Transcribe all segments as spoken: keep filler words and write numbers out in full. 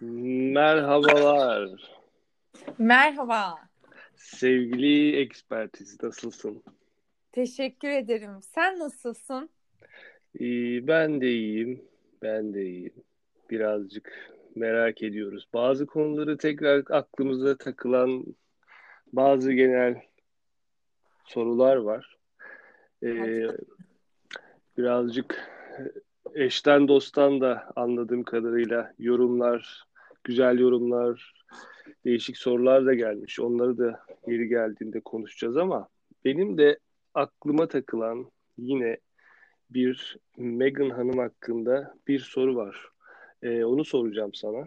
Merhabalar. Merhaba. Sevgili ekspertiz, nasılsın? Teşekkür ederim. Sen nasılsın? Ee, ben de iyiyim. Ben de iyiyim. Birazcık merak ediyoruz. Bazı konuları tekrar aklımıza takılan bazı genel sorular var. Ee, birazcık eşten dosttan da anladığım kadarıyla yorumlar, güzel yorumlar, değişik sorular da gelmiş. Onları da yeri geldiğinde konuşacağız ama benim de aklıma takılan yine bir Meghan Hanım hakkında bir soru var. Ee, onu soracağım sana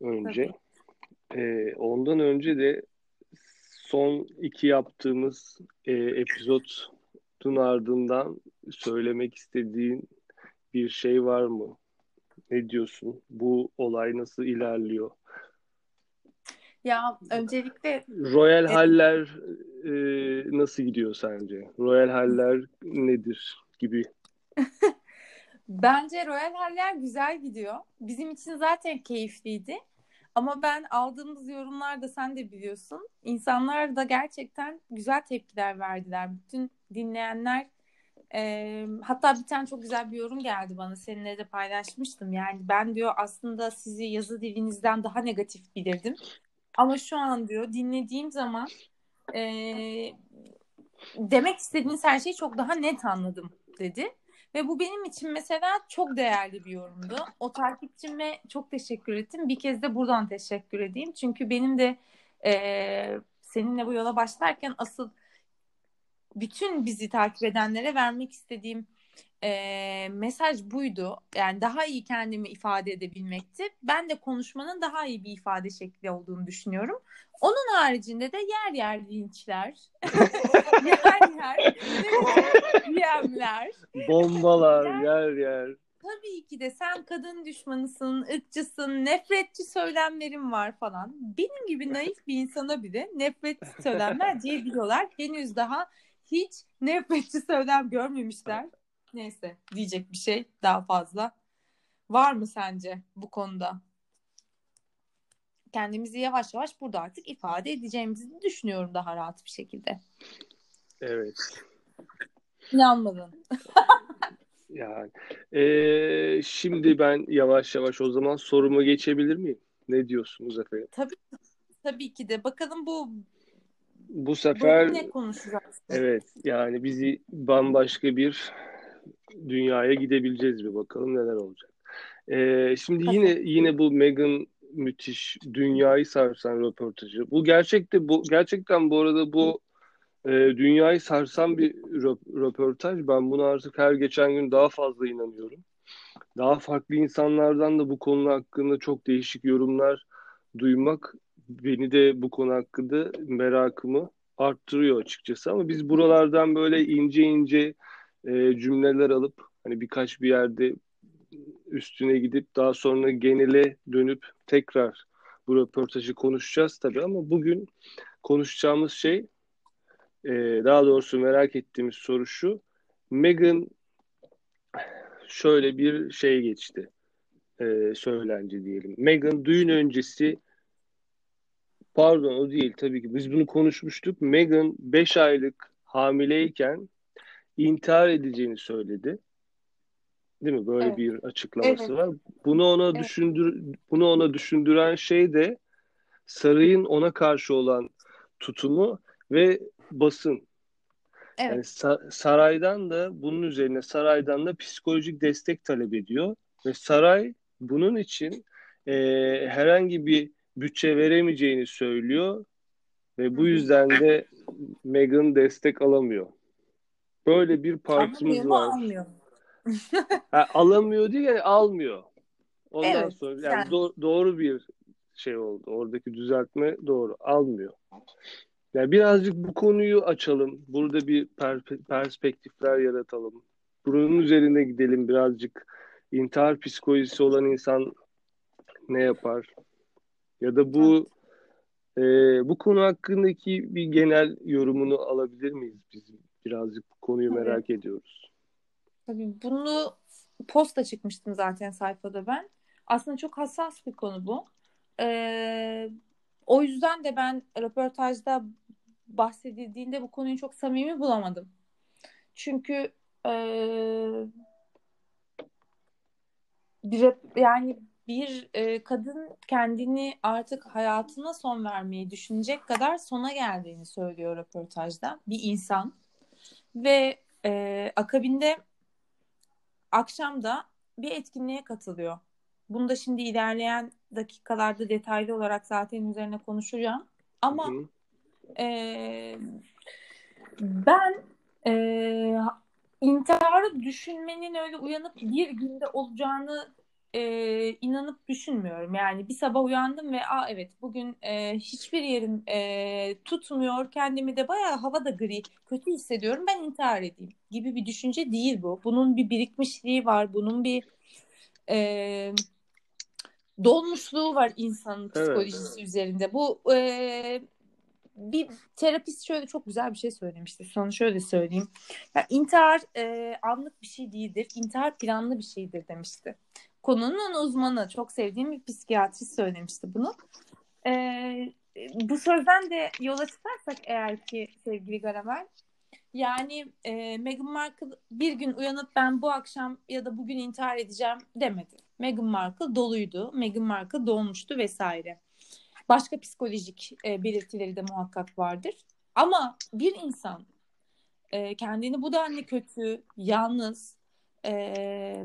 önce. Ee, ondan önce de son iki yaptığımız e, epizodun ardından söylemek istediğin bir şey var mı? Ne diyorsun? Bu olay nasıl ilerliyor? Ya öncelikle... Royal Haller e, nasıl gidiyor sence? Royal Haller nedir gibi? Bence Royal Haller güzel gidiyor. Bizim için zaten keyifliydi. Ama ben aldığımız yorumlarda, sen de biliyorsun, insanlar da gerçekten güzel tepkiler verdiler. Bütün dinleyenler, e, hatta bir tane çok güzel bir yorum geldi bana. Seninle de paylaşmıştım. Yani ben diyor aslında sizi yazı dilinizden daha negatif bilirdim. Ama şu an diyor dinlediğim zaman e, demek istediğiniz her şeyi çok daha net anladım dedi. Ve bu benim için mesela çok değerli bir yorumdu. O takipçime çok teşekkür ettim. Bir kez de buradan teşekkür edeyim. Çünkü benim de e, seninle bu yola başlarken asıl bütün bizi takip edenlere vermek istediğim e, mesaj buydu. Yani daha iyi kendimi ifade edebilmekti. Ben de konuşmanın daha iyi bir ifade şekli olduğunu düşünüyorum. Onun haricinde de yer yer linçler, yer yer D M'ler, bombalar, yer yer. Tabii ki de sen kadın düşmanısın, ırkçısın, nefretçi söylemlerin var falan. Benim gibi naif bir insana bile nefretçi söylemler diyebiliyorlar. Henüz daha hiç nefretçi söylem görmemişler. Neyse, diyecek bir şey daha fazla var mı sence bu konuda? Kendimizi yavaş yavaş burada artık ifade edeceğimizi düşünüyorum daha rahat bir şekilde. Evet. İnanmadın. Yani ee, şimdi ben yavaş yavaş o zaman soruma geçebilir miyim? Ne diyorsunuz efendim? Tabii, tabii ki de. Bakalım bu bu sefer ne konuşacağız? Evet. Yani bizi bambaşka bir dünyaya gidebileceğiz bir bakalım neler olacak. E, şimdi tabii. yine yine bu Meghan müthiş dünyayı sarsan röportajı. Bu gerçekte bu gerçekten bu arada bu e, dünyayı sarsan bir röportaj. Ben buna artık her geçen gün daha fazla inanıyorum. Daha farklı insanlardan da bu konu hakkında çok değişik yorumlar duymak beni de bu konu hakkında merakımı arttırıyor açıkçası. Ama biz buralardan böyle ince ince e, cümleler alıp hani birkaç bir yerde üstüne gidip daha sonra genele dönüp tekrar bu röportajı konuşacağız tabii ama bugün konuşacağımız şey daha doğrusu merak ettiğimiz soru şu. Meghan şöyle bir şey geçti. Söylence diyelim. Meghan düğün öncesi pardon o değil tabii ki biz bunu konuşmuştuk. Meghan beş aylık hamileyken intihar edeceğini söyledi. Değil mi? Böyle evet. bir açıklaması evet. var. Bunu ona evet. düşündür bunu ona düşündüren şey de sarayın ona karşı olan tutumu ve basın. Evet. Yani sa- saraydan da bunun üzerine saraydan da psikolojik destek talep ediyor ve saray bunun için e, herhangi bir bütçe veremeyeceğini söylüyor ve bu yüzden de Meghan destek alamıyor. Böyle bir partımız anlıyor, var. Anlıyor. ha, alamıyor değil yani almıyor. Ondan evet, sonra yani, yani. Do- doğru bir şey oldu. Oradaki düzeltme doğru. Almıyor. Yani birazcık bu konuyu açalım. Burada bir per- perspektifler yaratalım. Bunun üzerine gidelim birazcık. İntihar psikolojisi olan insan ne yapar? Ya da bu evet. e, bu konu hakkındaki bir genel yorumunu alabilir miyiz biz? Birazcık bu konuyu evet. merak ediyoruz. Tabii bunu posta çıkmıştım zaten sayfada ben. Aslında çok hassas bir konu bu. Ee, o yüzden de ben röportajda bahsedildiğinde bu konuyu çok samimi bulamadım. Çünkü ee, bir, yani bir e, kadın kendini artık hayatına son vermeyi düşünecek kadar sona geldiğini söylüyor röportajda bir insan. Ve e, akabinde akşam da bir etkinliğe katılıyor. Bunu da şimdi ilerleyen dakikalarda detaylı olarak zaten üzerine konuşacağım. Ama e, ben e, intiharı düşünmenin öyle uyanıp bir günde olacağını e, inanıp düşünmüyorum. Yani bir sabah uyandım ve a evet bugün e, hiçbir yerim e, tutmuyor. Kendimi de bayağı havada gri, kötü hissediyorum. Ben intihar edeyim gibi bir düşünce değil bu. Bunun bir birikmişliği var. Bunun bir E, dolmuşluğu var insanın psikolojisi evet, evet. üzerinde. Bu e, bir terapist şöyle çok güzel bir şey söylemişti. Sonra şöyle söyleyeyim. Yani intihar e, anlık bir şey değildir. İntihar planlı bir şeydir demişti. Konunun uzmanı, çok sevdiğim bir psikiyatrist söylemişti bunu. E, bu sözden de yola çıkarsak eğer ki sevgili Garamel, yani e, Meghan Markle bir gün uyanıp ben bu akşam ya da bugün intihar edeceğim demedi. Meghan Markle doluydu, Meghan Markle dolmuştu vesaire. Başka psikolojik e, belirtileri de muhakkak vardır. Ama bir insan e, kendini bu denli kötü, yalnız e,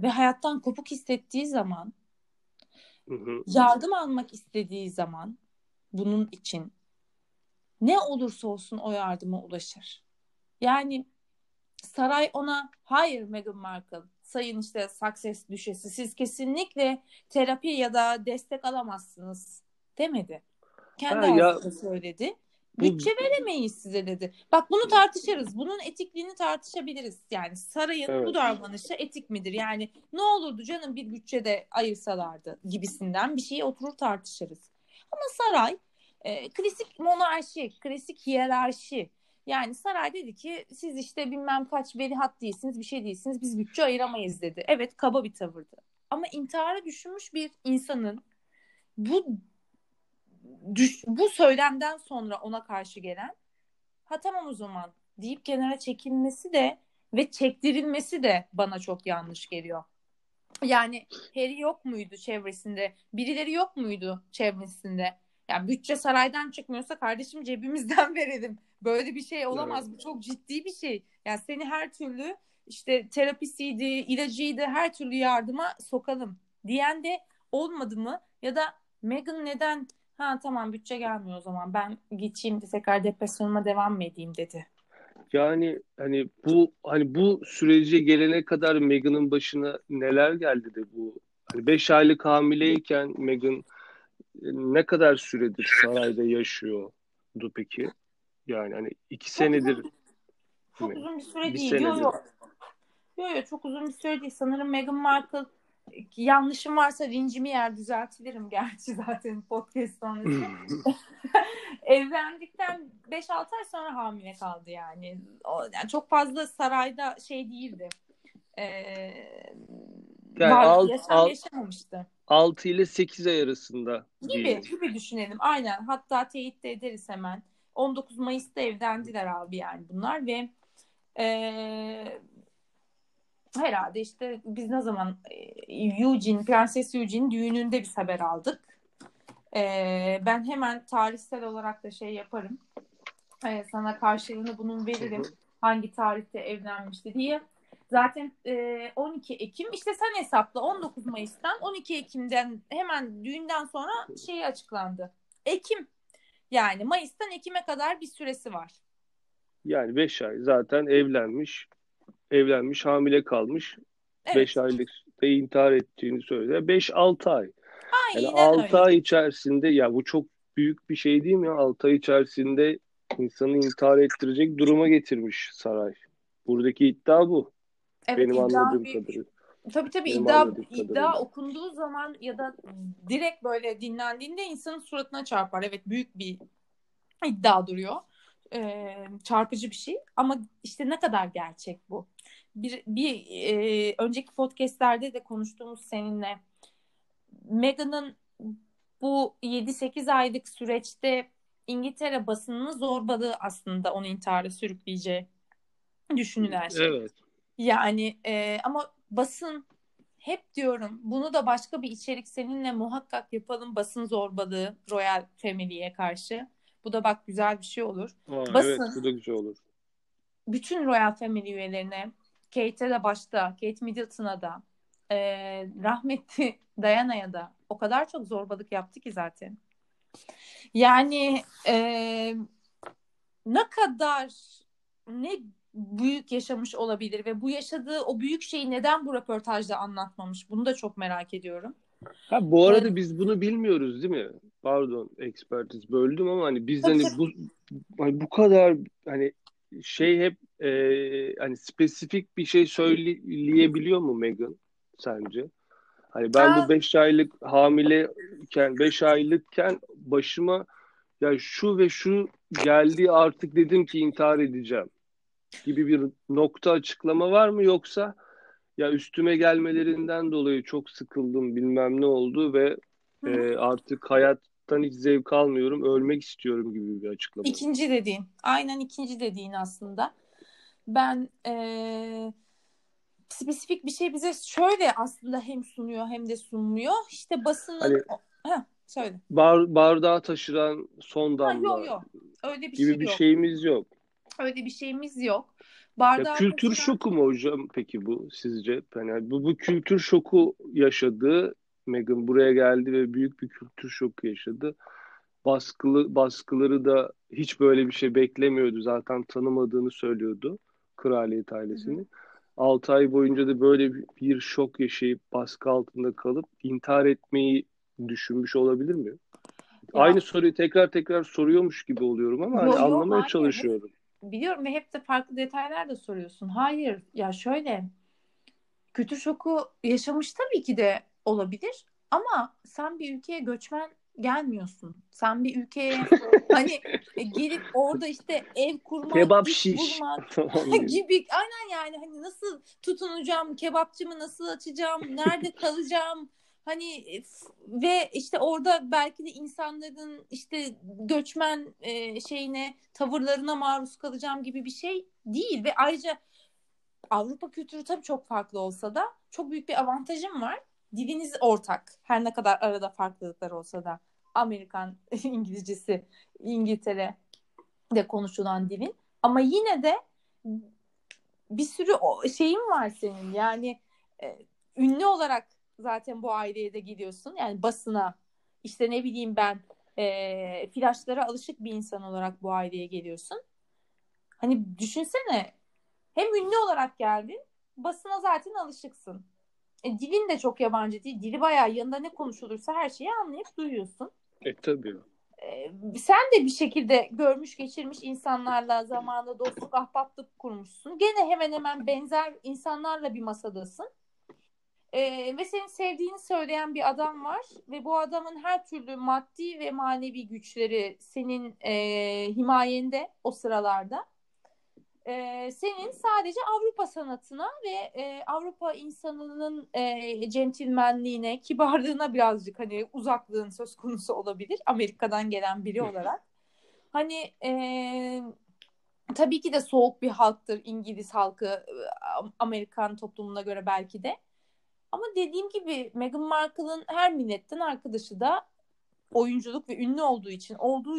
ve hayattan kopuk hissettiği zaman, hı hı. yardım almak istediği zaman bunun için ne olursa olsun o yardıma ulaşır. Yani saray ona hayır Meghan Markle, sayın işte Sussex düşesi, siz kesinlikle terapi ya da destek alamazsınız demedi. Kendi ağzıyla söyledi. Bütçe veremeyiz size dedi. Bak bunu tartışırız. Bunun etikliğini tartışabiliriz. Yani sarayın evet. bu davranışı etik midir? Yani ne olurdu canım bir bütçede ayırsalardı gibisinden bir şeyi oturur tartışırız. Ama saray e, klasik monarşi, klasik hiyerarşi. Yani saray dedi ki siz işte bilmem kaç velihat değilsiniz, bir şey değilsiniz, biz bütçe ayıramayız dedi. Evet, kaba bir tavırdı. Ama intihara düşünmüş bir insanın bu düş, bu söylemden sonra ona karşı gelen ha tamam o zaman deyip kenara çekilmesi de ve çektirilmesi de bana çok yanlış geliyor. Yani Harry yok muydu çevresinde? Birileri yok muydu çevresinde? Yani bütçe saraydan çıkmıyorsa kardeşim cebimizden verelim. Böyle bir şey olamaz. Evet. Bu çok ciddi bir şey. Yani seni her türlü işte terapisiydi, ilacıydı, her türlü yardıma sokalım diyen de olmadı mı? Ya da Meghan neden ha tamam bütçe gelmiyor o zaman ben geçeyim de tekrar depresyonuma devam mı edeyim dedi. Yani hani bu hani bu sürece gelene kadar Meghan'ın başına neler geldi de bu. Hani beş aylık hamileyken Meghan ne kadar süredir sarayda yaşıyordu peki? Yani hani iki senedir. Çok uzun, çok uzun bir süre bir değil. Senedir. Yok yok. Yok çok uzun bir süre değil. Sanırım Meghan Markle yanlışım varsa rincimi yer düzeltilirim gerçi zaten podcast sonrası. Evlendikten beş altı ay sonra hamile kaldı yani. O, yani çok fazla sarayda şey değildi. Ee, yani alt, yaşam alt, yaşamamıştı. altı ile sekiz ay arasında. Gibi, gibi düşünelim. Aynen. Hatta teyit de ederiz hemen. on dokuz Mayıs'ta evlendiler abi yani bunlar ve e, herhalde işte biz ne zaman e, Eugenie, Prenses Eugenie düğününde bir haber aldık. E, ben hemen tarihsel olarak da şey yaparım. E, sana karşılığını bunun veririm. Hangi tarihte evlenmişti diye. Zaten e, on iki Ekim işte sen hesapla on dokuz Mayıs'tan on iki Ekim'den hemen düğünden sonra şey açıklandı. Ekim. Yani Mayıs'tan Ekim'e kadar bir süresi var. Yani beş ay zaten evlenmiş, evlenmiş, hamile kalmış. Evet. beş aylıkta intihar ettiğini söyledi. beş altı ay. Aynen yani altı öyle. Ay içerisinde ya bu çok büyük bir şey değil mi ya? altı ay içerisinde insanı intihar ettirecek duruma getirmiş saray. Buradaki iddia bu. Evet, benim iddia anladığım bir... kadarıyla. Tabii tabii Benim iddia iddia okunduğu zaman ya da direkt böyle dinlendiğinde insanın suratına çarpar. Evet büyük bir iddia duruyor. Ee, çarpıcı bir şey ama işte ne kadar gerçek bu. Bir, bir e, önceki podcastlerde de konuştuğumuz seninle Meghan'ın bu yedi sekiz aylık süreçte İngiltere basınının zorbalığı aslında onu intihara sürükleyeceği düşünülen şey. Evet. Yani e, ama basın, hep diyorum bunu da başka bir içerik seninle muhakkak yapalım, basın zorbalığı Royal Family'ye karşı. Bu da bak güzel bir şey olur. Aa, basın, evet, bu da güzel olur. Bütün Royal Family üyelerine, Kate'e de başta, Kate Middleton'a da, e, rahmetli Diana'ya da o kadar çok zorbalık yaptı ki zaten. Yani e, ne kadar, ne büyük yaşamış olabilir ve bu yaşadığı o büyük şeyi neden bu röportajda anlatmamış? Bunu da çok merak ediyorum. Ha, bu arada yani, biz bunu bilmiyoruz değil mi? Pardon, ekspertiz böldüm ama hani biz hani bu hani bu kadar hani şey hep e, hani spesifik bir şey söyleyebiliyor mu Meghan sence? Hani ben ha. bu beş aylık hamileyken, beş aylıkken başıma ya şu ve şu geldi, artık dedim ki intihar edeceğim gibi bir nokta açıklama var mı, yoksa ya üstüme gelmelerinden dolayı çok sıkıldım, bilmem ne oldu ve e, artık hayattan hiç zevk almıyorum, ölmek istiyorum gibi bir açıklama. İkinci dediğin. Aynen ikinci dediğin aslında. Ben e, spesifik bir şey bize şöyle aslında hem sunuyor hem de sunmuyor. İşte basının... Hani... Heh. Söyle. Bar, bardağı taşıran son damla. Yok yok. Öyle bir gibi şey yok. Gibi bir şeyimiz yok. Öyle bir şeyimiz yok. Bardağı ya, kültür taşıran... şoku mu hocam peki bu sizce? Yani bu, bu kültür şoku yaşadı. Meghan buraya geldi ve büyük bir kültür şoku yaşadı. Baskılı baskıları da hiç böyle bir şey beklemiyordu. Zaten tanımadığını söylüyordu kraliyet ailesini. altı ay boyunca da böyle bir, bir şok yaşayıp baskı altında kalıp intihar etmeyi düşünmüş olabilir mi? Ya. Aynı soruyu tekrar tekrar soruyormuş gibi oluyorum ama hani yo, yo, anlamaya hayır. çalışıyorum. Biliyorum ve hep de farklı detaylar da soruyorsun. Hayır ya şöyle, kültür şoku yaşamış tabii ki de olabilir ama sen bir ülkeye göçmen gelmiyorsun. Sen bir ülkeye hani gelip orada işte ev kurmak, kebap şiş bulmak gibi. Aynen yani hani nasıl tutunacağım, kebapçımı nasıl açacağım, nerede kalacağım? Hani ve işte orada belki de insanların işte göçmen e, şeyine, tavırlarına maruz kalacağım gibi bir şey değil. Ve ayrıca Avrupa kültürü tabii çok farklı olsa da çok büyük bir avantajım var. Diliniz ortak. Her ne kadar arada farklılıklar olsa da Amerikan İngilizcesi, İngiltere'de konuşulan dilin. Ama yine de bir sürü şeyin var senin. Yani e, ünlü olarak zaten bu aileye de gidiyorsun. Yani basına, işte ne bileyim ben e, flaşlara alışık bir insan olarak bu aileye geliyorsun. Hani düşünsene, hem ünlü olarak geldin, basına zaten alışıksın. E, dilin de çok yabancı değil. Dili bayağı, yanında ne konuşulursa her şeyi anlayıp duyuyorsun. E tabii. E, sen de bir şekilde görmüş geçirmiş insanlarla zamanla dostluk, ahbaplık kurmuşsun. Gene hemen hemen benzer insanlarla bir masadasın. Ee, ve senin sevdiğini söyleyen bir adam var ve bu adamın her türlü maddi ve manevi güçleri senin e, himayende o sıralarda. E, senin sadece Avrupa sanatına ve e, Avrupa insanının e, centilmenliğine, kibarlığına birazcık hani uzaklığın söz konusu olabilir Amerika'dan gelen biri olarak. Hani e, tabii ki de soğuk bir halktır İngiliz halkı, Amerikan toplumuna göre belki de. Ama dediğim gibi Meghan Markle'ın her milletten arkadaşı da oyunculuk ve ünlü olduğu için olduğu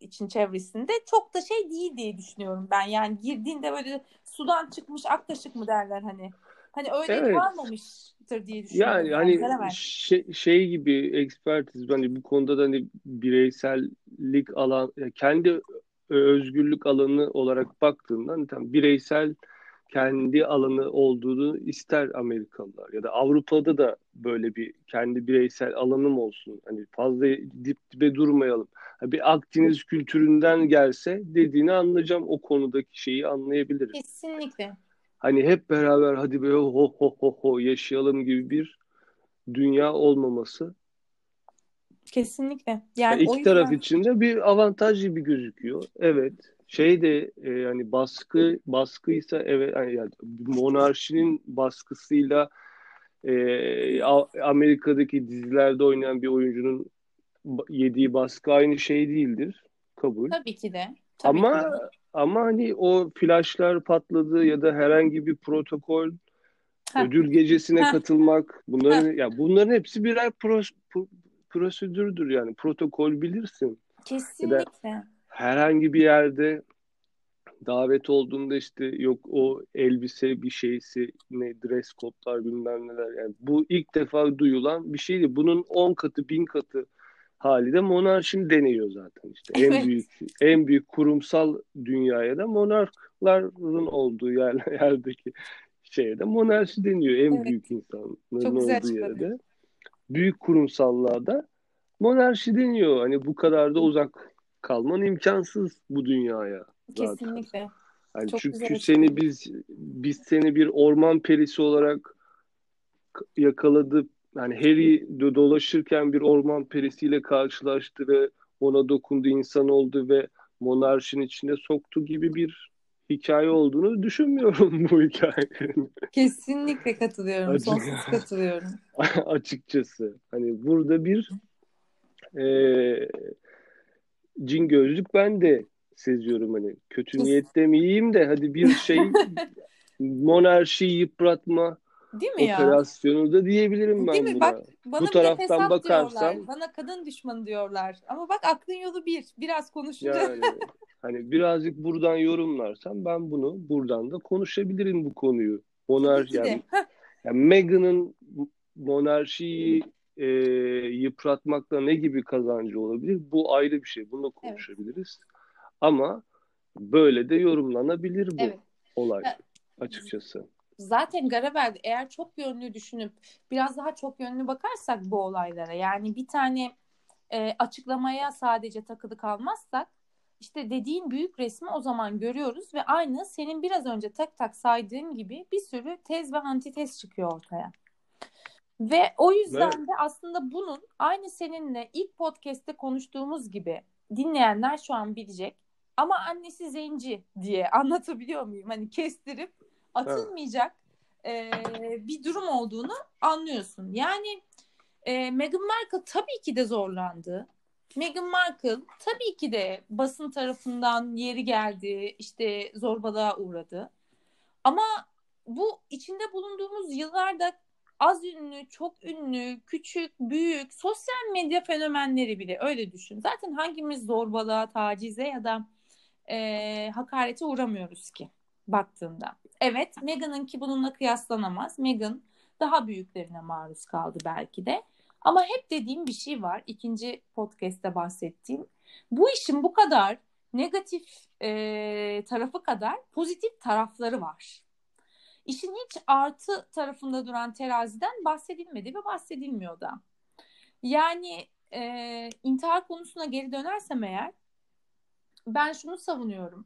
için çevresinde çok da şey değil diye düşünüyorum ben. Yani girdiğinde böyle sudan çıkmış aktaşık mı derler hani. Hani öyle evet. kalmamıştır diye düşünüyorum. Yani, yani hani şey, şey gibi ekspertiz, hani bu konuda da hani bireysellik alan, kendi özgürlük alanı olarak baktığında hani tam bireysel kendi alanı olduğunu ister Amerikalılar ya da Avrupa'da da böyle bir kendi bireysel alanım olsun. Hani fazla dip dibe durmayalım. Bir Akdeniz kültüründen gelse dediğini anlayacağım. O konudaki şeyi anlayabilirim. Kesinlikle. Hani hep beraber hadi böyle ho ho ho ho yaşayalım gibi bir dünya olmaması. Kesinlikle. Yani, yani iki yüzden... taraf için de bir avantaj gibi gözüküyor. Evet. Şey de e, hani baskı baskıysa evet, yani monarşinin baskısıyla e, Amerika'daki dizilerde oynayan bir oyuncunun yediği baskı aynı şey değildir. Kabul. Tabii ki de. Tabii ama ki de. Ama hani o flaşlar patladı ya da herhangi bir protokol, ha. ödül gecesine ha. katılmak, bunların ha. ya bunların hepsi birer pros, pro, prosedürdür yani, protokol bilirsin. Kesinlikle. Herhangi bir yerde davet olduğunda işte yok o elbise bir şeysi, ne dress code'lar bilmem neler, yani bu ilk defa duyulan bir şeydi. Bunun on katı bin katı hali de monarşi deniyor zaten işte. Evet. En büyük en büyük kurumsal dünyaya da monarkların olduğu yer, yerdeki şeye de monarşi deniyor. En evet. büyük insanların olduğu yerde. Büyük kurumsallığa da monarşi deniyor. Hani bu kadar da uzak kalman imkansız bu dünyaya. Zaten. Kesinlikle. Yani çünkü seni biz biz seni bir orman perisi olarak yakaladık. Yani Harry de dolaşırken bir orman perisiyle karşılaştı ve ona dokundu, insan oldu ve monarşinin içine soktu gibi bir hikaye olduğunu düşünmüyorum bu hikayenin. Kesinlikle katılıyorum. Açık... Sonsuz katılıyorum. Açıkçası. Hani burada bir e, cin gözlük ben de seziyorum. Hani kötü niyette mi iyiyim de hadi bir şey monarşiyi yıpratma değil mi operasyonu ya? Da diyebilirim ben buna. Bak, bana bu taraftan bakarsam diyorlar. Bana kadın düşmanı diyorlar. Ama bak aklın yolu bir. Biraz konuşunca. Yani, hani birazcık buradan yorumlarsam ben bunu buradan da konuşabilirim bu konuyu. Monarşi yani, yani Meghan'ın monarşiyi e, yıpratmakla ne gibi kazancı olabilir? Bu ayrı bir şey. Bunu da konuşabiliriz. Evet. Ama böyle de yorumlanabilir bu evet. olay açıkçası. Zaten Garavel, eğer çok yönlü düşünüp biraz daha çok yönlü bakarsak bu olaylara, yani bir tane e, açıklamaya sadece takılı kalmazsak, işte dediğin büyük resmi o zaman görüyoruz ve aynı senin biraz önce tak tak saydığın gibi bir sürü tez ve antitez çıkıyor ortaya. Ve o yüzden evet. de aslında bunun aynı seninle ilk podcast'te konuştuğumuz gibi dinleyenler şu an bilecek ama annesi zenci diye anlatabiliyor muyum? Hani kestirip atılmayacak e, bir durum olduğunu anlıyorsun. Yani e, Meghan Markle tabii ki de zorlandı. Meghan Markle tabii ki de basın tarafından yeri geldi, işte zorbalığa uğradı. Ama bu içinde bulunduğumuz yıllarda az ünlü, çok ünlü, küçük, büyük, sosyal medya fenomenleri bile öyle düşün. Zaten hangimiz zorbalığa, tacize ya da e, hakarete uğramıyoruz ki baktığında. Evet, Meghan'ınki bununla kıyaslanamaz. Meghan daha büyüklerine maruz kaldı belki de. Ama hep dediğim bir şey var. İkinci podcast'te bahsettiğim. Bu işin bu kadar negatif e, tarafı kadar pozitif tarafları var. İşin hiç artı tarafında duran teraziden bahsedilmedi ve bahsedilmiyor da. Yani e, intihar konusuna geri dönersem eğer, ben şunu savunuyorum.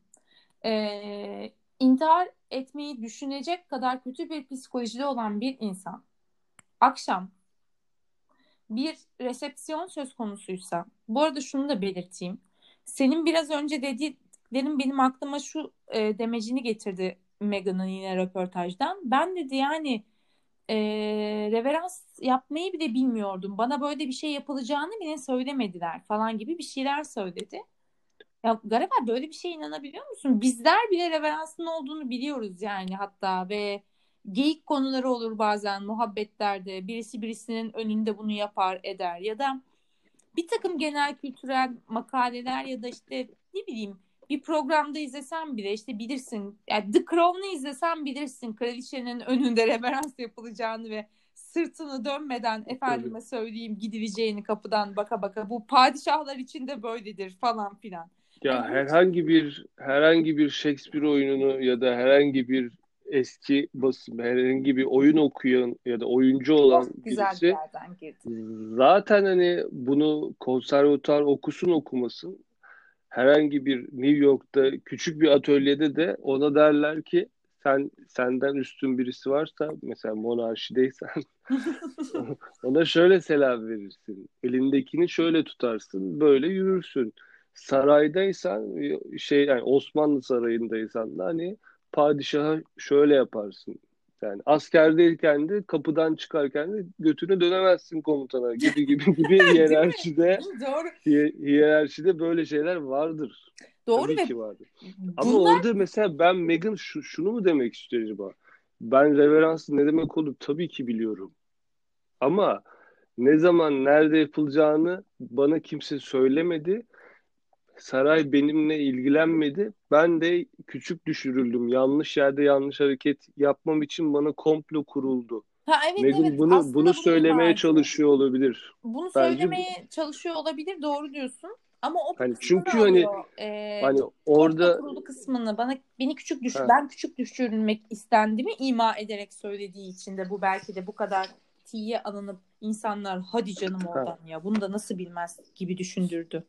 E, intihar etmeyi düşünecek kadar kötü bir psikolojide olan bir insan, akşam bir resepsiyon söz konusuysa, bu arada şunu da belirteyim. Senin biraz önce dediklerin benim aklıma şu e, demecini getirdi Meghan'ın yine röportajdan. Ben dedi yani e, reverans yapmayı bile bilmiyordum. Bana böyle bir şey yapılacağını bile söylemediler falan gibi bir şeyler söyledi. Ya Garaber, böyle bir şeye inanabiliyor musun? Bizler bile reveransın olduğunu biliyoruz yani hatta, ve geyik konuları olur bazen muhabbetlerde. Birisi birisinin önünde bunu yapar eder ya da bir takım genel kültürel makaleler ya da işte ne bileyim bir programda izlesen bile işte bilirsin. Yani The Crown'u izlesen bilirsin kraliçenin önünde reverans yapılacağını ve sırtını dönmeden efendime söyleyeyim gidileceğini kapıdan baka baka, bu padişahlar için de böyledir falan filan. Ya herhangi bir herhangi bir Shakespeare oyununu ya da herhangi bir eski basın, herhangi bir oyun okuyan ya da oyuncu olan birisi zaten hani bunu konservatuar okusun okumasın, herhangi bir New York'ta küçük bir atölyede de ona derler ki sen senden üstün birisi varsa, mesela monarşideysen ona şöyle selam verirsin, elindekini şöyle tutarsın, böyle yürürsün. Saraydaysan şey, yani Osmanlı sarayındaysan da hani padişaha şöyle yaparsın Yani askerdeyken de kapıdan çıkarken de götüne dönemezsin komutana gibi gibi gibi hiyerarşide hiyerarşide böyle şeyler vardır. Doğru Tabii ve ki vardır. Bunlar... Ama orada mesela ben Meghan şu, şunu mu demek istiyor acaba? Ben reveransın ne demek olduğunu tabii ki biliyorum. Ama ne zaman nerede yapılacağını bana kimse söylemedi. Saray benimle ilgilenmedi. Ben de küçük düşürüldüm. Yanlış yerde yanlış hareket yapmam için bana komplo kuruldu. Ha, evet, Meghan evet. bunu Aslında bunu söylemeye çalışıyor olabilir. Bunu Bence söylemeye bu... çalışıyor olabilir. Doğru diyorsun. Ama o hani çünkü hani ee, hani orada kurulu kısmını bana beni küçük düş ha. ben küçük düşürülmek istendiğimi ima ederek söylediği için de bu belki de bu kadar tiye alınıp insanlar hadi canım oradan ha. ya bunu da nasıl bilmez gibi düşündürdü.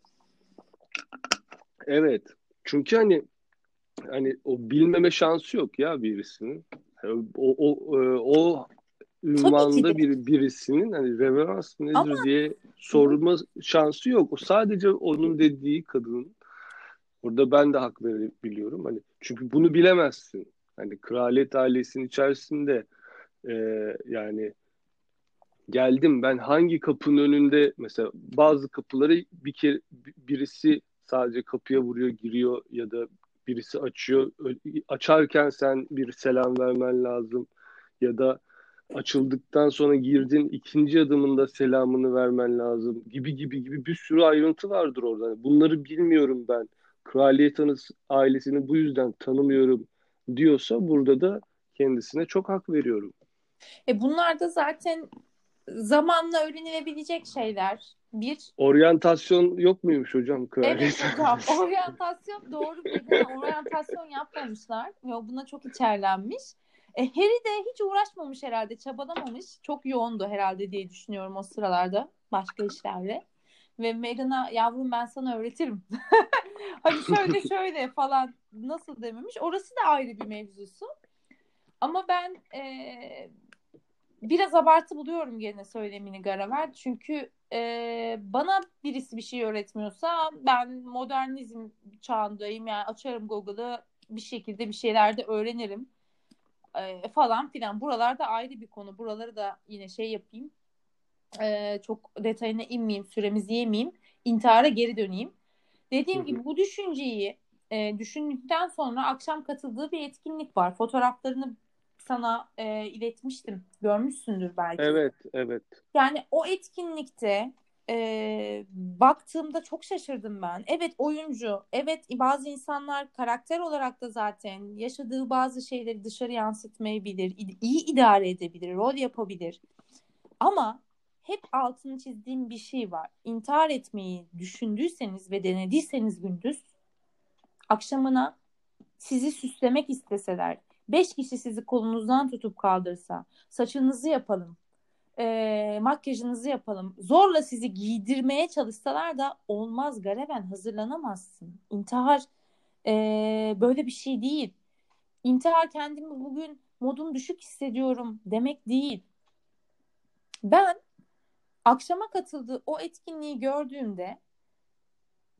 Evet. Çünkü hani hani o bilmeme şansı yok ya birisinin. O o o ünvanda bir birisinin hani reverans nedir Ama... diye sorma şansı yok. O sadece onun dediği kadının. Orada ben de hak verebiliyorum. Hani çünkü bunu bilemezsin. Hani kraliyet ailesinin içerisinde e, yani geldim ben hangi kapının önünde mesela bazı kapıları bir kere birisi sadece kapıya vuruyor, giriyor ya da birisi açıyor. Açarken sen bir selam vermen lazım. Ya da açıldıktan sonra girdin, ikinci adımında selamını vermen lazım. Gibi gibi gibi bir sürü ayrıntı vardır orada. Bunları bilmiyorum ben. Kraliyet ailesini bu yüzden tanımıyorum diyorsa burada da kendisine çok hak veriyorum. E bunlar da zaten zamanla öğrenilebilecek şeyler. Bir oryantasyon yok muymuş hocam kraliyet? Evet hocam. Oryantasyon doğru bir oryantasyon yapmamışlar ve buna çok içerlenmiş. E, Harry de hiç uğraşmamış herhalde, çabalamamış. Çok yoğundu herhalde diye düşünüyorum o sıralarda başka işlerle. Ve Meghan'a yavrum ben sana öğretirim. Hani şöyle şöyle falan nasıl dememiş. Orası da ayrı bir mevzusu. Ama ben eee biraz abartı buluyorum gene söylemini Garaver. Çünkü e, bana birisi bir şey öğretmiyorsa ben modernizm çağındayım. Yani açarım Google'ı bir şekilde bir şeyler de öğrenirim e, falan filan. Buralar da ayrı bir konu. Buraları da yine şey yapayım. E, çok detayına inmeyeyim. Süremizi yemeyeyim. İntihara geri döneyim. Dediğim gibi bu düşünceyi e, düşündükten sonra akşam katıldığı bir etkinlik var. Fotoğraflarını sana e, iletmiştim. Görmüşsündür belki. Evet, evet. Yani o etkinlikte e, baktığımda çok şaşırdım ben. Evet oyuncu, evet bazı insanlar karakter olarak da zaten yaşadığı bazı şeyleri dışarı yansıtmayabilir, iyi idare edebilir, rol yapabilir. Ama hep altını çizdiğim bir şey var. İntihar etmeyi düşündüyseniz ve denediyseniz gündüz, akşamına sizi süslemek isteseler, beş kişi sizi kolunuzdan tutup kaldırsa, saçınızı yapalım, e, makyajınızı yapalım, zorla sizi giydirmeye çalışsalar da olmaz Gareven, hazırlanamazsın. İntihar e, böyle bir şey değil. İntihar kendimi bugün modum düşük hissediyorum demek değil. Ben akşama katıldığı o etkinliği gördüğümde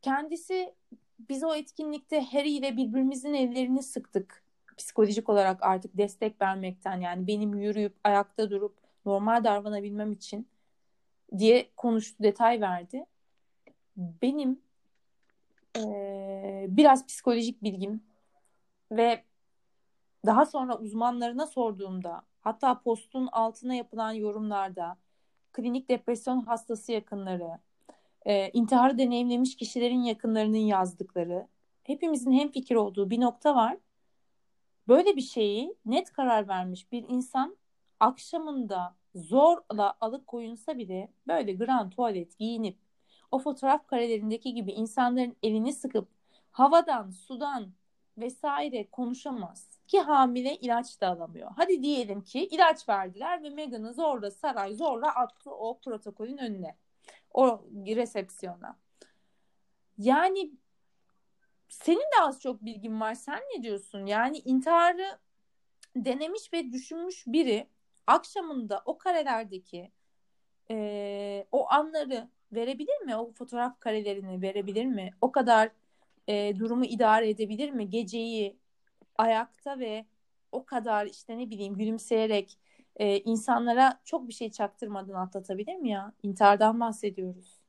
kendisi biz o etkinlikte Harry ile birbirimizin ellerini sıktık. Psikolojik olarak artık destek vermekten yani benim yürüyüp ayakta durup normal davranabilmem için diye konuştu, detay verdi. Benim ee, biraz psikolojik bilgim ve daha sonra uzmanlarına sorduğumda hatta postun altına yapılan yorumlarda klinik depresyon hastası yakınları, e, intiharı deneyimlemiş kişilerin yakınlarının yazdıkları hepimizin hemfikir olduğu bir nokta var. Böyle bir şeyi net karar vermiş bir insan akşamında zorla alıkoyunsa bile böyle grand tuvalet giyinip o fotoğraf karelerindeki gibi insanların elini sıkıp havadan, sudan vesaire konuşamaz ki hamile ilaç da alamıyor. Hadi diyelim ki ilaç verdiler ve Meghan'ı zorla saray zorla attı o protokolün önüne, o resepsiyona. Yani senin de az çok bilgin var. Sen ne diyorsun? Yani intiharı denemiş ve düşünmüş biri akşamında o karelerdeki e, o anları verebilir mi? O fotoğraf karelerini verebilir mi? O kadar e, durumu idare edebilir mi? Geceyi ayakta ve o kadar işte ne bileyim gülümseyerek e, insanlara çok bir şey çaktırmadan atlatabilir mi ya? İntihardan bahsediyoruz.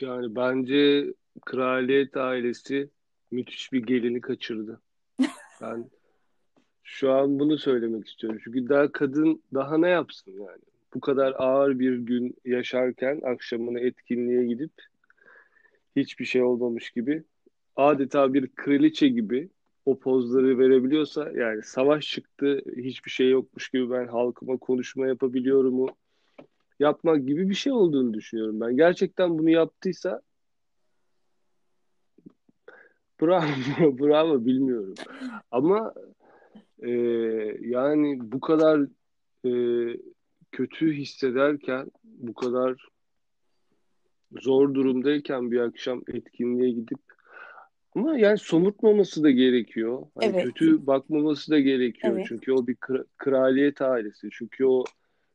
Yani bence kraliyet ailesi müthiş bir gelini kaçırdı. Ben şu an bunu söylemek istiyorum. Çünkü daha kadın daha ne yapsın yani? Bu kadar ağır bir gün yaşarken akşamına etkinliğe gidip hiçbir şey olmamış gibi adeta bir kraliçe gibi o pozları verebiliyorsa, yani savaş çıktı hiçbir şey yokmuş gibi ben halkıma konuşma yapabiliyorum mu yapmak gibi bir şey olduğunu düşünüyorum ben. Gerçekten bunu yaptıysa bravo, bravo bilmiyorum. Ama e, yani bu kadar e, kötü hissederken, bu kadar zor durumdayken bir akşam etkinliğe gidip, ama yani somurtmaması da gerekiyor. Yani evet. Kötü bakmaması da gerekiyor. Evet. Çünkü o bir kra- kraliyet ailesi. Çünkü o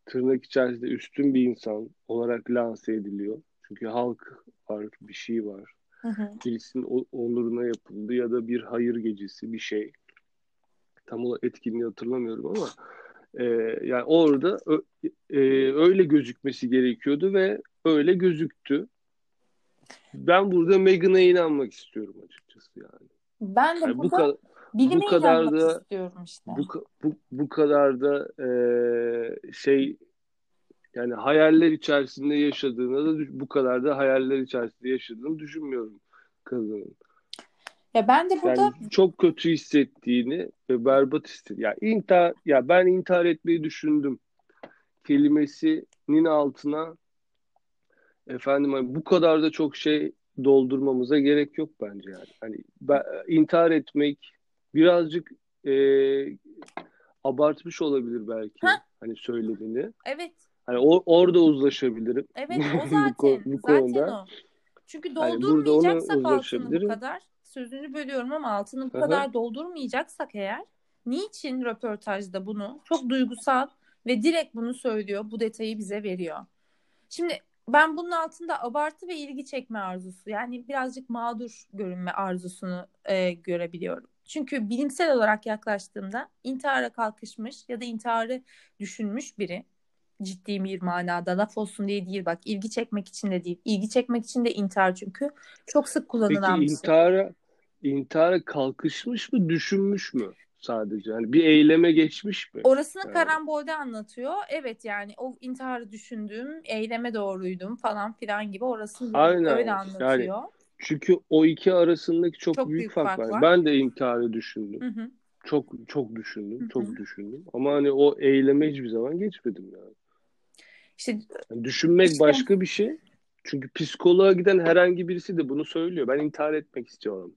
tırnak içerisinde üstün bir insan olarak lanse ediliyor. Çünkü halk var, bir şey var. Birisinin onuruna yapıldı ya da bir hayır gecesi bir şey. Tam olarak etkinliği hatırlamıyorum ama e, yani orada ö, e, öyle gözükmesi gerekiyordu ve öyle gözüktü. Ben burada Meghan'a inanmak istiyorum açıkçası yani. Ben de yani bu ka- bilime bu kadar inanmak da, istiyorum işte. Bu, bu, bu kadar da e, şey yani hayaller içerisinde yaşadığını da bu kadar da hayaller içerisinde yaşadığını düşünmüyorum kadının. Ya ben de burada yani çok kötü hissettiğini ve berbat hissettiğini. Ya intihar, ya ben intihar etmeyi düşündüm kelimesinin altına efendim bu kadar da çok şey doldurmamıza gerek yok bence yani. Hani ben, intihar etmek birazcık e, abartmış olabilir belki. Heh. Hani söylediğini. Evet. Hani or, orada uzlaşabilirim. Evet, o zaten. bu, bu zaten konuda. O. Çünkü doldurmayacaksak yani altını bu kadar, sözünü bölüyorum ama altını bu Aha. kadar doldurmayacaksak eğer, niçin röportajda bunu çok duygusal ve direkt bunu söylüyor, bu detayı bize veriyor. Şimdi ben bunun altında abartı ve ilgi çekme arzusu, yani birazcık mağdur görünme arzusunu e, görebiliyorum. Çünkü bilimsel olarak yaklaştığımda intihara kalkışmış ya da intiharı düşünmüş biri, ciddi bir manada laf olsun diye değil, bak ilgi çekmek için de değil, ilgi çekmek için de intihar çünkü çok sık kullanılan Peki, bir intihara, şey. Peki intihara kalkışmış mı, düşünmüş mü? Sadece yani bir eyleme geçmiş mi? Orasını yani. Karambol'de anlatıyor. Evet yani o intiharı düşündüm, eyleme doğruydum falan filan gibi orasını Aynen. öyle anlatıyor. Yani çünkü o iki arasındaki çok, çok büyük, büyük fark, fark var. var. Ben de intiharı düşündüm. Hı hı. Çok çok düşündüm, hı hı. çok düşündüm. Ama hani o eyleme hiçbir zaman geçmedim yani. İşte yani düşünmek işte, başka bir şey. Çünkü psikoloğa giden herhangi birisi de bunu söylüyor. Ben intihar etmek istiyorum.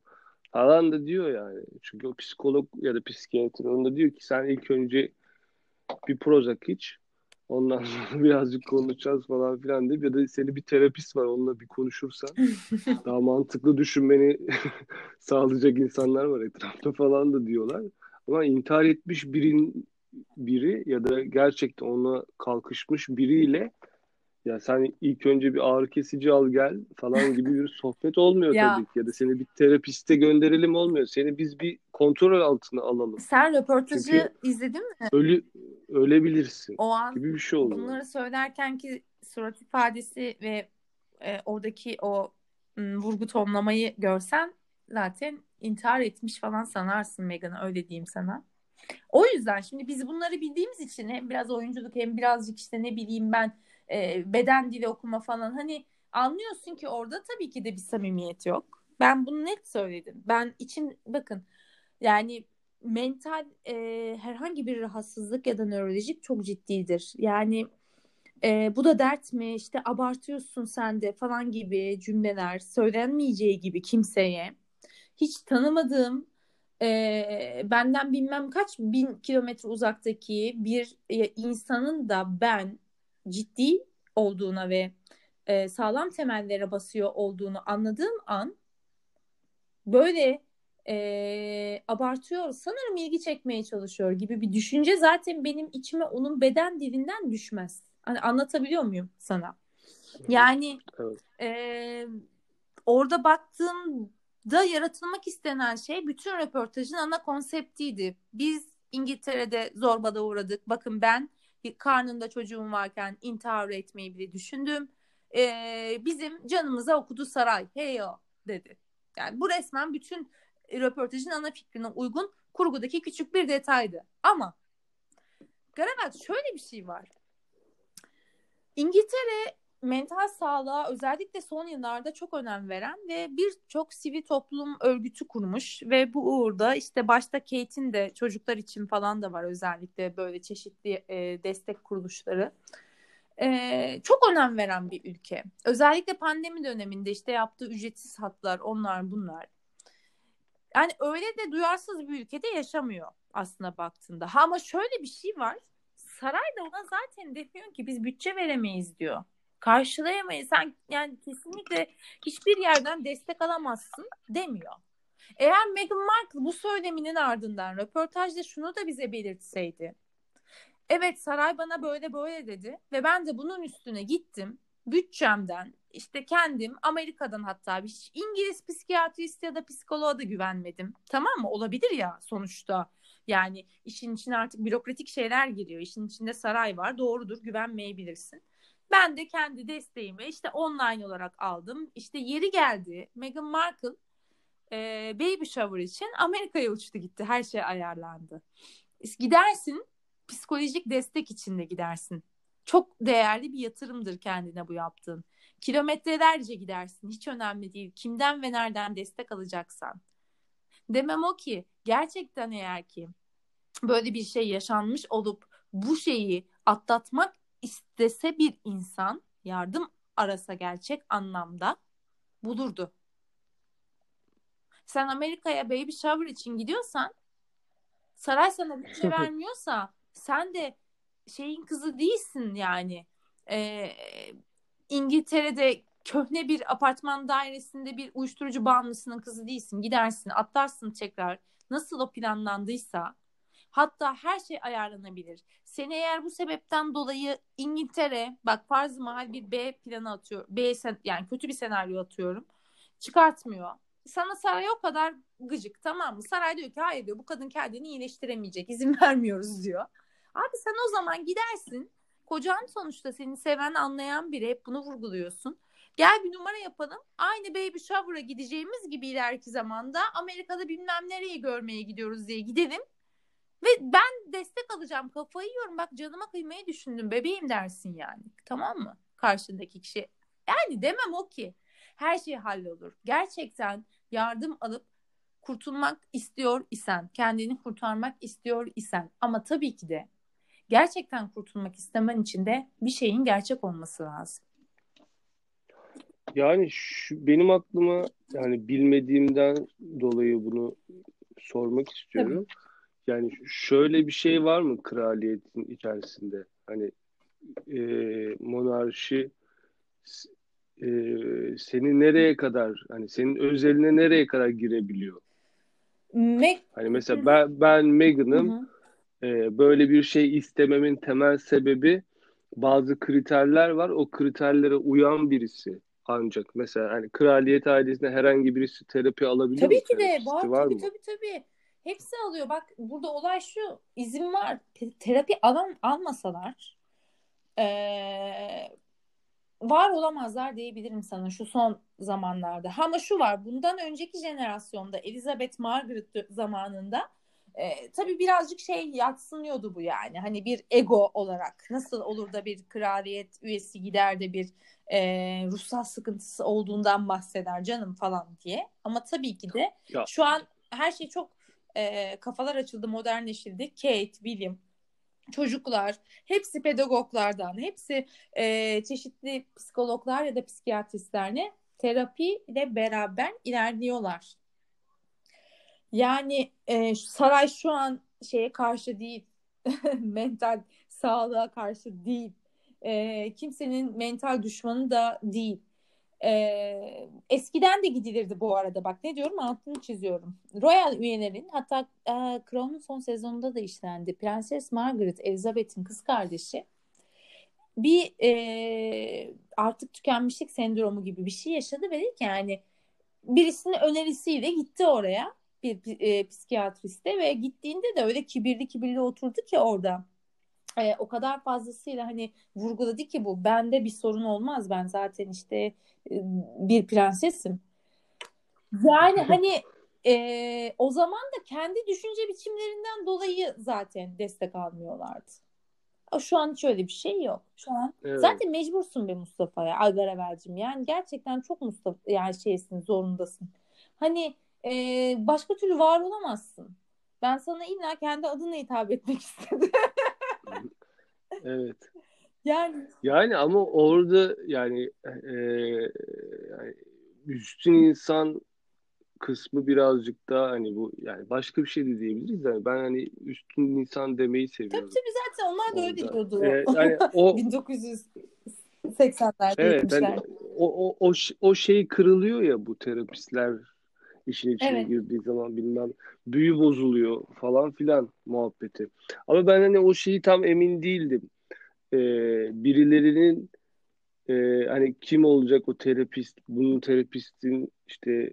Alan da diyor yani. Çünkü o psikolog ya da psikiyatri onda diyor ki sen ilk önce bir Prozac iç. Ondan sonra birazcık konuşacağız falan filan deyip ya da seni bir terapist var onunla bir konuşursan daha mantıklı düşünmeni sağlayacak insanlar var etrafta falan da diyorlar. Ama intihar etmiş birin, biri ya da gerçekten ona kalkışmış biriyle ya sen ilk önce bir ağrı kesici al gel falan gibi bir sohbet olmuyor ya. Tabii ki. Ya da seni bir terapiste gönderelim olmuyor. Seni biz bir kontrol altına alalım. Sen röportajı Çünkü izledin mi? Ölü, ölebilirsin o an gibi bir şey oluyor. Bunları söylerken ki surat ifadesi ve e, oradaki o m, vurgu tonlamayı görsen zaten intihar etmiş falan sanarsın Meghan'a, öyle diyeyim sana. O yüzden şimdi biz bunları bildiğimiz için hem biraz oyunculuk hem birazcık işte ne bileyim ben beden dili okuma falan, hani anlıyorsun ki orada tabii ki de bir samimiyet yok. Ben bunu net söyledim. Ben için bakın yani mental e, herhangi bir rahatsızlık ya da nörolojik çok ciddidir. Yani e, bu da dert mi işte abartıyorsun sen de falan gibi cümleler söylenmeyeceği gibi kimseye, hiç tanımadığım e, benden bilmem kaç bin kilometre uzaktaki bir e, insanın da ben ciddi olduğuna ve e, sağlam temellere basıyor olduğunu anladığım an böyle e, abartıyor sanırım, ilgi çekmeye çalışıyor gibi bir düşünce zaten benim içime onun beden dilinden düşmez. Hani anlatabiliyor muyum sana? Yani evet. e, orada baktığım da yaratılmak istenen şey bütün röportajın ana konseptiydi. Biz İngiltere'de zorbada uğradık. Bakın ben karnında çocuğum varken intihar etmeyi bile düşündüm. Ee, bizim canımıza okudu saray. Heyo dedi. Yani bu resmen bütün röportajın ana fikrine uygun kurgudaki küçük bir detaydı. Ama Garabat şöyle bir şey var. İngiltere mental sağlığa özellikle son yıllarda çok önem veren ve birçok sivil toplum örgütü kurmuş ve bu uğurda işte başta Kate'in de çocuklar için falan da var özellikle böyle çeşitli e, destek kuruluşları. E, çok önem veren bir ülke. Özellikle pandemi döneminde işte yaptığı ücretsiz hatlar onlar bunlar. Yani öyle de duyarsız bir ülkede yaşamıyor aslına baktığında. Ha, ama şöyle bir şey var. Saray da ona zaten demiyor ki biz bütçe veremeyiz diyor. Karşılayamayız. Sen yani kesinlikle hiçbir yerden destek alamazsın demiyor. Eğer Meghan Markle bu söyleminin ardından röportajda şunu da bize belirtseydi. Evet saray bana böyle böyle dedi ve ben de bunun üstüne gittim. Bütçemden işte kendim Amerika'dan hatta hiç İngiliz psikiyatrist ya da psikoloğa da güvenmedim. Tamam mı? Olabilir ya sonuçta. Yani işin içine artık bürokratik şeyler giriyor. İşin içinde saray var. Doğrudur, güvenmeyebilirsin. Ben de kendi desteğimi işte online olarak aldım. İşte yeri geldi. Meghan Markle e, baby shower için Amerika'ya uçtu gitti. Her şey ayarlandı. Gidersin, psikolojik destek içinde gidersin. Çok değerli bir yatırımdır kendine bu yaptığın. Kilometrelerce gidersin. Hiç önemli değil. Kimden ve nereden destek alacaksan. Demem o ki gerçekten eğer ki böyle bir şey yaşanmış olup bu şeyi atlatmak istese bir insan yardım arasa gerçek anlamda bulurdu. Sen Amerika'ya baby shower için gidiyorsan saray sana bütçe vermiyorsa sen de şeyin kızı değilsin yani. Ee, İngiltere'de köhne bir apartman dairesinde bir uyuşturucu bağımlısının kızı değilsin. Gidersin, atlarsın tekrar. Nasıl o planlandıysa. Hatta her şey ayarlanabilir. Seni eğer bu sebepten dolayı İngiltere, bak farz-ı mahal bir B planı atıyor. B yani kötü bir senaryo atıyorum. Çıkartmıyor. Sana saray o kadar gıcık, tamam mı? Saray diyor ki hayır diyor bu kadın kendini iyileştiremeyecek. İzin vermiyoruz diyor. Abi sen o zaman gidersin. Kocan sonuçta seni seven, anlayan biri. Hep bunu vurguluyorsun. Gel bir numara yapalım. Aynı baby shower'a gideceğimiz gibi ileriki zamanda Amerika'da bilmem nereyi görmeye gidiyoruz diye gidelim. Ve ben destek alacağım. Kafayı yiyorum. Bak canıma kıymayı düşündüm bebeğim dersin yani. Tamam mı? Karşındaki kişi. Yani demem o ki. Her şey hallolur. Gerçekten yardım alıp kurtulmak istiyor isen, kendini kurtarmak istiyor isen ama tabii ki de gerçekten kurtulmak istemen için de bir şeyin gerçek olması lazım. Yani şu, benim aklıma yani bilmediğimden dolayı bunu sormak istiyorum. Evet. Yani şöyle bir şey var mı kraliyetin içerisinde? Hani e, monarşi e, seni nereye kadar, hani senin özeline nereye kadar girebiliyor? Me- hani mesela ben, ben Meghan'ım. E, böyle bir şey istememin temel sebebi bazı kriterler var. O kriterlere uyan birisi. Ancak mesela hani kraliyet ailesinde herhangi birisi terapi alabiliyor tabii mu? Tabii ki de var, var tabii, tabii tabii. Hepsi alıyor. Bak burada olay şu, izin var. Terapi alan almasalar ee, var olamazlar diyebilirim sana şu son zamanlarda. Ama şu var, bundan önceki jenerasyonda Elizabeth Margaret zamanında e, tabii birazcık şey yadsınıyordu bu yani. Hani bir ego olarak nasıl olur da bir kraliyet üyesi gider de bir E, ruhsal sıkıntısı olduğundan bahseder canım falan diye. Ama tabii ki de ya. Şu an her şey çok e, kafalar açıldı, modernleşildi. Kate, William, çocuklar, hepsi pedagoglardan, hepsi e, çeşitli psikologlar ya da psikiyatristlerle terapiyle beraber ilerliyorlar. Yani e, saray şu an şeye karşı değil, mental sağlığa karşı değil. E, kimsenin mental düşmanı da değil. E, eskiden de gidilirdi bu arada. Bak ne diyorum, altını çiziyorum. Royal üyelerin hatta e, Crown'un son sezonunda da işlendi. Prenses Margaret, Elizabeth'in kız kardeşi bir e, artık tükenmişlik sendromu gibi bir şey yaşadı ve dedi ki yani birisinin önerisiyle gitti oraya, bir e, psikiyatriste, ve gittiğinde de öyle kibirli kibirli oturdu ki orada. E, o kadar fazlasıyla hani vurguladı ki bu, bende bir sorun olmaz, ben zaten işte e, bir prensesim. Yani hani e, o zaman da kendi düşünce biçimlerinden dolayı zaten destek almıyorlardı. Şu an hiç öyle bir şey yok. Şu an evet. Zaten mecbursun be Mustafa'ya, Algaravel'cim. Yani gerçekten çok Mustafa, yani şeysin, zorundasın. Hani e, başka türlü var olamazsın. Ben sana illa kendi adına hitap etmek istedim. Evet. Yani. Yani ama orada yani, e, yani üstün insan kısmı birazcık daha hani bu, yani başka bir şey de diyebiliriz. Yani ben hani üstün insan demeyi seviyorum. Tabii tabii, zaten onlar da orada öyle diyordu. Ee, yani o bin dokuz yüz seksenlerde evet, gitmişler. Yani o, o, o, o şey kırılıyor ya, bu terapistler işin içine evet. girdiği zaman bilmem büyü bozuluyor falan filan muhabbeti. Ama ben hani o şeyi tam emin değildim. Ee, birilerinin e, hani kim olacak o terapist, bunun terapistin işte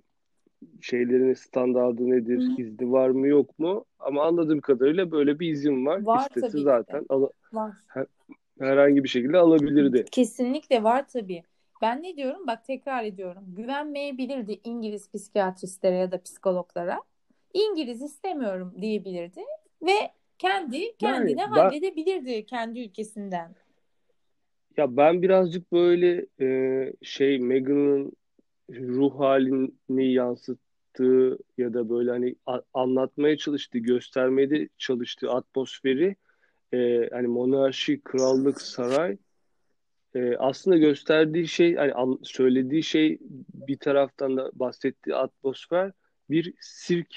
şeylerin standardı nedir, Hı. izni var mı yok mu, ama anladığım kadarıyla böyle bir izin var. Var İstesi tabii zaten al- var. Her- herhangi bir şekilde alabilirdi. Kesinlikle var tabii. Ben ne diyorum? Bak tekrar ediyorum. Güvenmeyebilirdi İngiliz psikiyatristlere ya da psikologlara. İngiliz istemiyorum diyebilirdi ve kendi kendine yani, halledebilirdi ben, kendi ülkesinden. Ya ben birazcık böyle e, şey Meghan'ın ruh halini yansıttığı ya da böyle hani a- anlatmaya çalıştığı, göstermeye de çalıştığı atmosferi e, hani monarşi, krallık, saray e, aslında gösterdiği şey, hani an- söylediği şey, bir taraftan da bahsettiği atmosfer bir sirk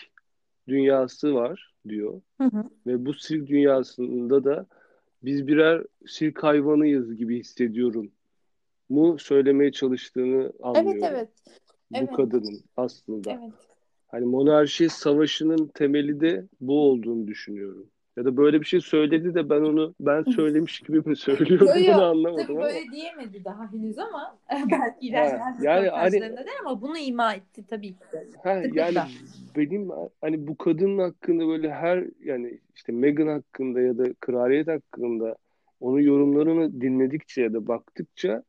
dünyası var diyor. Hı hı. Ve bu sirk dünyasında da biz birer sirk hayvanıyız gibi hissediyorum. Mu söylemeye çalıştığını anlıyorum. Evet evet. Bu evet. kadının aslında. Evet. Hani monarşi savaşının temeli de bu olduğunu düşünüyorum. Ya da böyle bir şey söyledi de ben onu ben söylemiş gibi mi söylüyorum yo, yo. Bunu anlamadım. Tabii ama. Böyle diyemedi daha henüz ama belki ilerleyen röportajlarında yani, der ama bunu ima etti tabii ki. Ha, tabii yani da. Benim hani bu kadının hakkında böyle her yani işte Meghan hakkında ya da kraliyet hakkında onun yorumlarını dinledikçe ya da baktıkça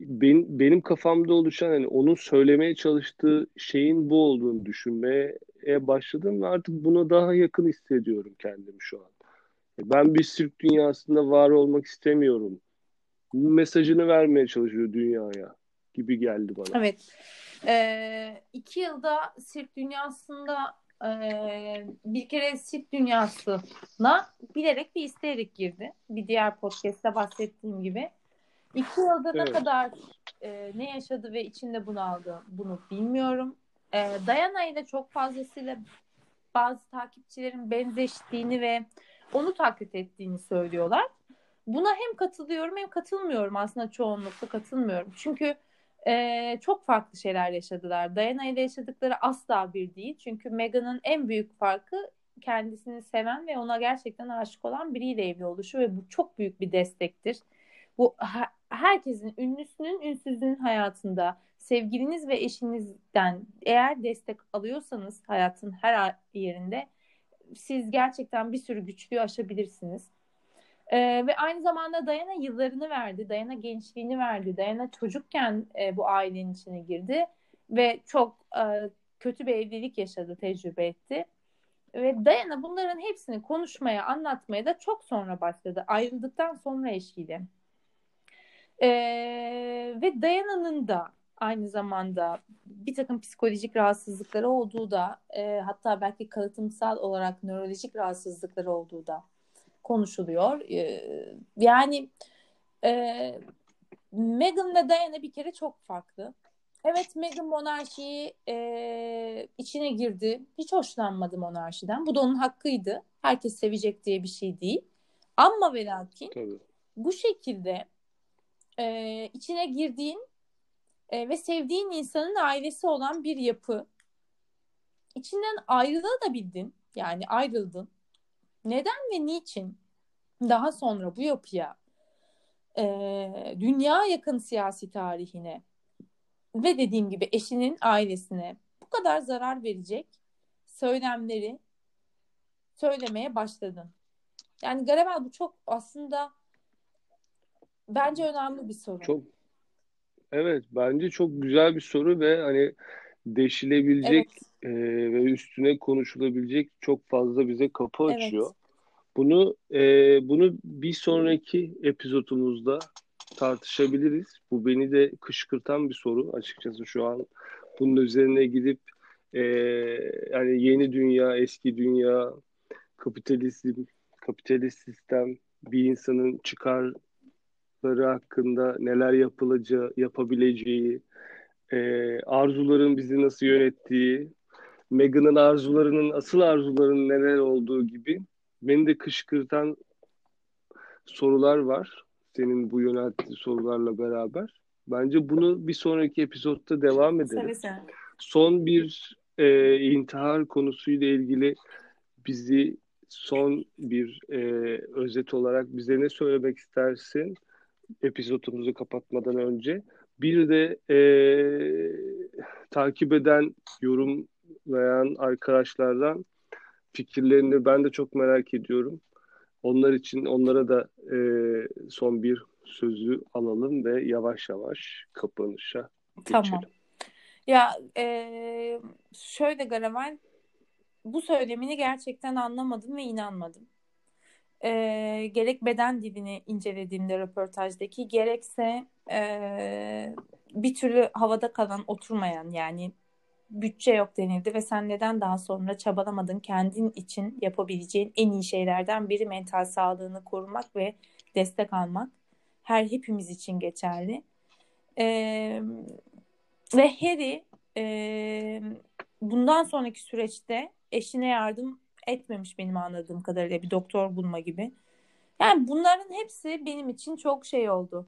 Benim, benim kafamda oluşan yani onun söylemeye çalıştığı şeyin bu olduğunu düşünmeye başladım ve artık buna daha yakın hissediyorum kendimi şu an. Ben bir sirk dünyasında var olmak istemiyorum. Bu mesajını vermeye çalışıyor dünyaya gibi geldi bana. Evet. Ee, iki yılda sirk dünyasında e, bir kere sirk dünyasına bilerek ve isteyerek girdi. Bir diğer podcast'ta bahsettiğim gibi. İki yılda evet. ne kadar e, ne yaşadı ve içinde bunaldı, bunu bilmiyorum. E, Diana ile çok fazlasıyla bazı takipçilerin benzeştiğini ve onu taklit ettiğini söylüyorlar. Buna hem katılıyorum hem katılmıyorum. Aslında çoğunlukla katılmıyorum. Çünkü e, çok farklı şeyler yaşadılar. Diana ile yaşadıkları asla bir değil. Çünkü Meghan'ın en büyük farkı kendisini seven ve ona gerçekten aşık olan biriyle evli oluşu ve bu çok büyük bir destektir. Bu herkesin, ünlüsünün, ünsüzünün hayatında sevgiliniz ve eşinizden eğer destek alıyorsanız hayatın her yerinde siz gerçekten bir sürü güçlüğü aşabilirsiniz. Ee, ve aynı zamanda Diana yıllarını verdi, Diana gençliğini verdi, Diana çocukken e, bu ailenin içine girdi ve çok e, kötü bir evlilik yaşadı, tecrübe etti. Ve Diana bunların hepsini konuşmaya, anlatmaya da çok sonra başladı, ayrıldıktan sonra eşiyle. Ee, ve Diana'nın da aynı zamanda bir takım psikolojik rahatsızlıkları olduğu da e, hatta belki kalıtsal olarak nörolojik rahatsızlıkları olduğu da konuşuluyor. Ee, yani e, Meghan ve Diana bir kere çok farklı. Evet, Meghan monarşiyi e, içine girdi. Hiç hoşlanmadı monarşiden. Bu da onun hakkıydı. Herkes sevecek diye bir şey değil. Ama ve lakin Tabii. bu şekilde Ee, içine girdiğin e, ve sevdiğin insanın ailesi olan bir yapı. İçinden ayrılabildin. Yani ayrıldın. Neden ve niçin daha sonra bu yapıya e, dünya yakın siyasi tarihine ve dediğim gibi eşinin ailesine bu kadar zarar verecek söylemleri söylemeye başladın. Yani Garevel, bu çok aslında bence önemli bir soru. Çok, evet, bence çok güzel bir soru ve hani deşilebilecek evet. e, ve üstüne konuşulabilecek çok fazla bize kapı evet. açıyor. Bunu e, bunu bir sonraki epizodumuzda tartışabiliriz. Bu beni de kışkırtan bir soru açıkçası şu an. Bunun üzerine gidip e, yani yeni dünya, eski dünya, kapitalizm, kapitalist sistem, bir insanın çıkarları hakkında neler yapılacağı, yapabileceği, e, arzuların bizi nasıl yönettiği, Meghan'ın arzularının, asıl arzularının neler olduğu gibi beni de kışkırtan sorular var. Senin bu yönelttiği sorularla beraber. Bence bunu bir sonraki epizodda devam edelim. Sen. Son bir e, intihar konusuyla ilgili bizi son bir e, özet olarak bize ne söylemek istersin epizodumuzu kapatmadan önce? Bir de e, takip eden, yorumlayan arkadaşlardan fikirlerini ben de çok merak ediyorum. Onlar için, onlara da e, son bir sözü alalım ve yavaş yavaş kapanışa geçelim. Tamam. Ya e, şöyle Garevel, bu söylemini gerçekten anlamadım ve inanmadım. E, gerek beden dilini incelediğimde röportajdaki, gerekse e, bir türlü havada kalan, oturmayan, yani bütçe yok denildi ve sen neden daha sonra çabalamadın, kendin için yapabileceğin en iyi şeylerden biri mental sağlığını korumak ve destek almak. Her hepimiz için geçerli. Ee, ve Harry e, bundan sonraki süreçte eşine yardım etmemiş benim anladığım kadarıyla, bir doktor bulma gibi. Yani bunların hepsi benim için çok şey oldu.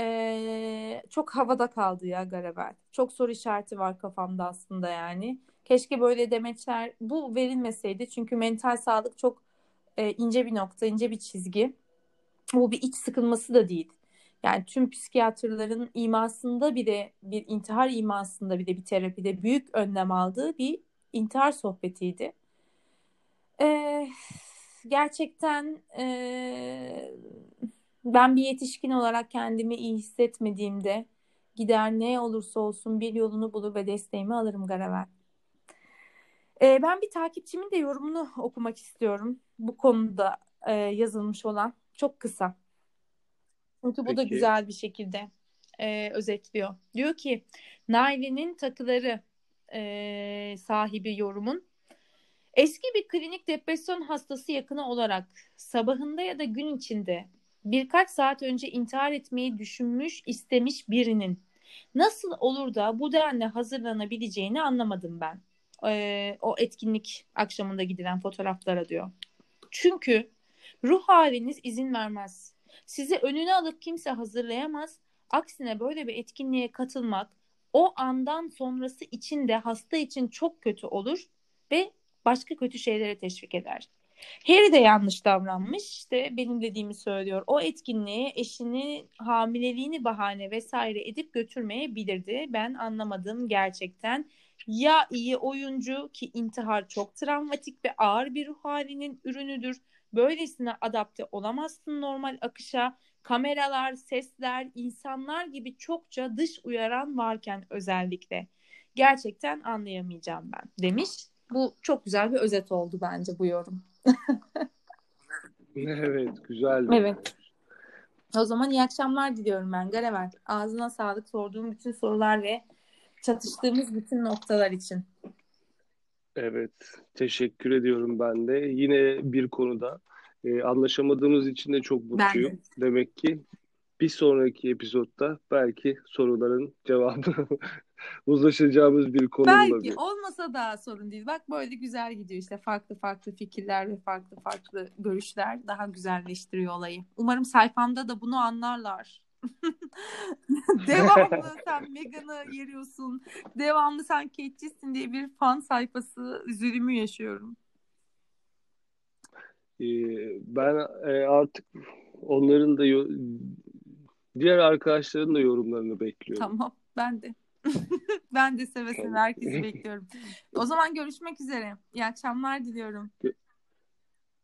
Ee, çok havada kaldı ya Garevel. Çok soru işareti var kafamda aslında yani. Keşke böyle demeçler bu verilmeseydi. Çünkü mental sağlık çok e, ince bir nokta, ince bir çizgi. Bu bir iç sıkılması da değil. Yani tüm psikiyatrların imasında bile, bir intihar imasında bile, bir terapide büyük önlem aldığı bir intihar sohbetiydi. Ee, gerçekten eee ben bir yetişkin olarak kendimi iyi hissetmediğimde gider ne olursa olsun bir yolunu bulur ve desteğimi alırım Garevel. Ee, ben bir takipçimin de yorumunu okumak istiyorum. Bu konuda e, yazılmış olan, çok kısa. Çünkü Peki. bu da güzel bir şekilde e, özetliyor. Diyor ki, Naile'nin takıları e, sahibi yorumun. Eski bir klinik depresyon hastası yakını olarak sabahında ya da gün içinde birkaç saat önce intihar etmeyi düşünmüş, istemiş birinin nasıl olur da bu denli hazırlanabileceğini anlamadım ben. Ee, o etkinlik akşamında gidilen fotoğraflara diyor. Çünkü ruh haliniz izin vermez. Sizi önüne alıp kimse hazırlayamaz. Aksine böyle bir etkinliğe katılmak o andan sonrası için de hasta için çok kötü olur ve başka kötü şeylere teşvik eder. Harry de yanlış davranmış, işte benim dediğimi söylüyor. O etkinliğe eşini, hamileliğini bahane vesaire edip götürmeyebilirdi. Ben anlamadım gerçekten. Ya iyi oyuncu, ki intihar çok travmatik ve ağır bir ruh halinin ürünüdür. Böylesine adapte olamazsın normal akışa. Kameralar, sesler, insanlar gibi çokça dış uyaran varken özellikle. Gerçekten anlayamayacağım ben demiş. Bu çok güzel bir özet oldu bence bu yorum. Evet, güzeldi. Evet. O zaman iyi akşamlar diliyorum ben Garevel. Ağzına sağlık sorduğum bütün sorular ve çatıştığımız bütün noktalar için. Evet, teşekkür ediyorum ben de. Yine bir konuda e, anlaşamadığımız için de çok mutluyum. De. Demek ki bir sonraki epizodda belki soruların cevabını uzlaşacağımız bir konu belki olabilir. Olmasa daha sorun değil. Bak böyle güzel gidiyor işte, farklı farklı fikirler ve farklı farklı görüşler daha güzelleştiriyor olayı. Umarım sayfamda da bunu anlarlar. Devamlı sen Meghan'ı yeriyorsun, devamlı sen Kate'cisin diye bir fan sayfası üzülümü yaşıyorum. Ee, ben e, artık onların da yo- diğer arkadaşların da yorumlarını bekliyorum. Tamam, ben de. Ben de sevesin herkesi bekliyorum. O zaman görüşmek üzere. İyi akşamlar diliyorum.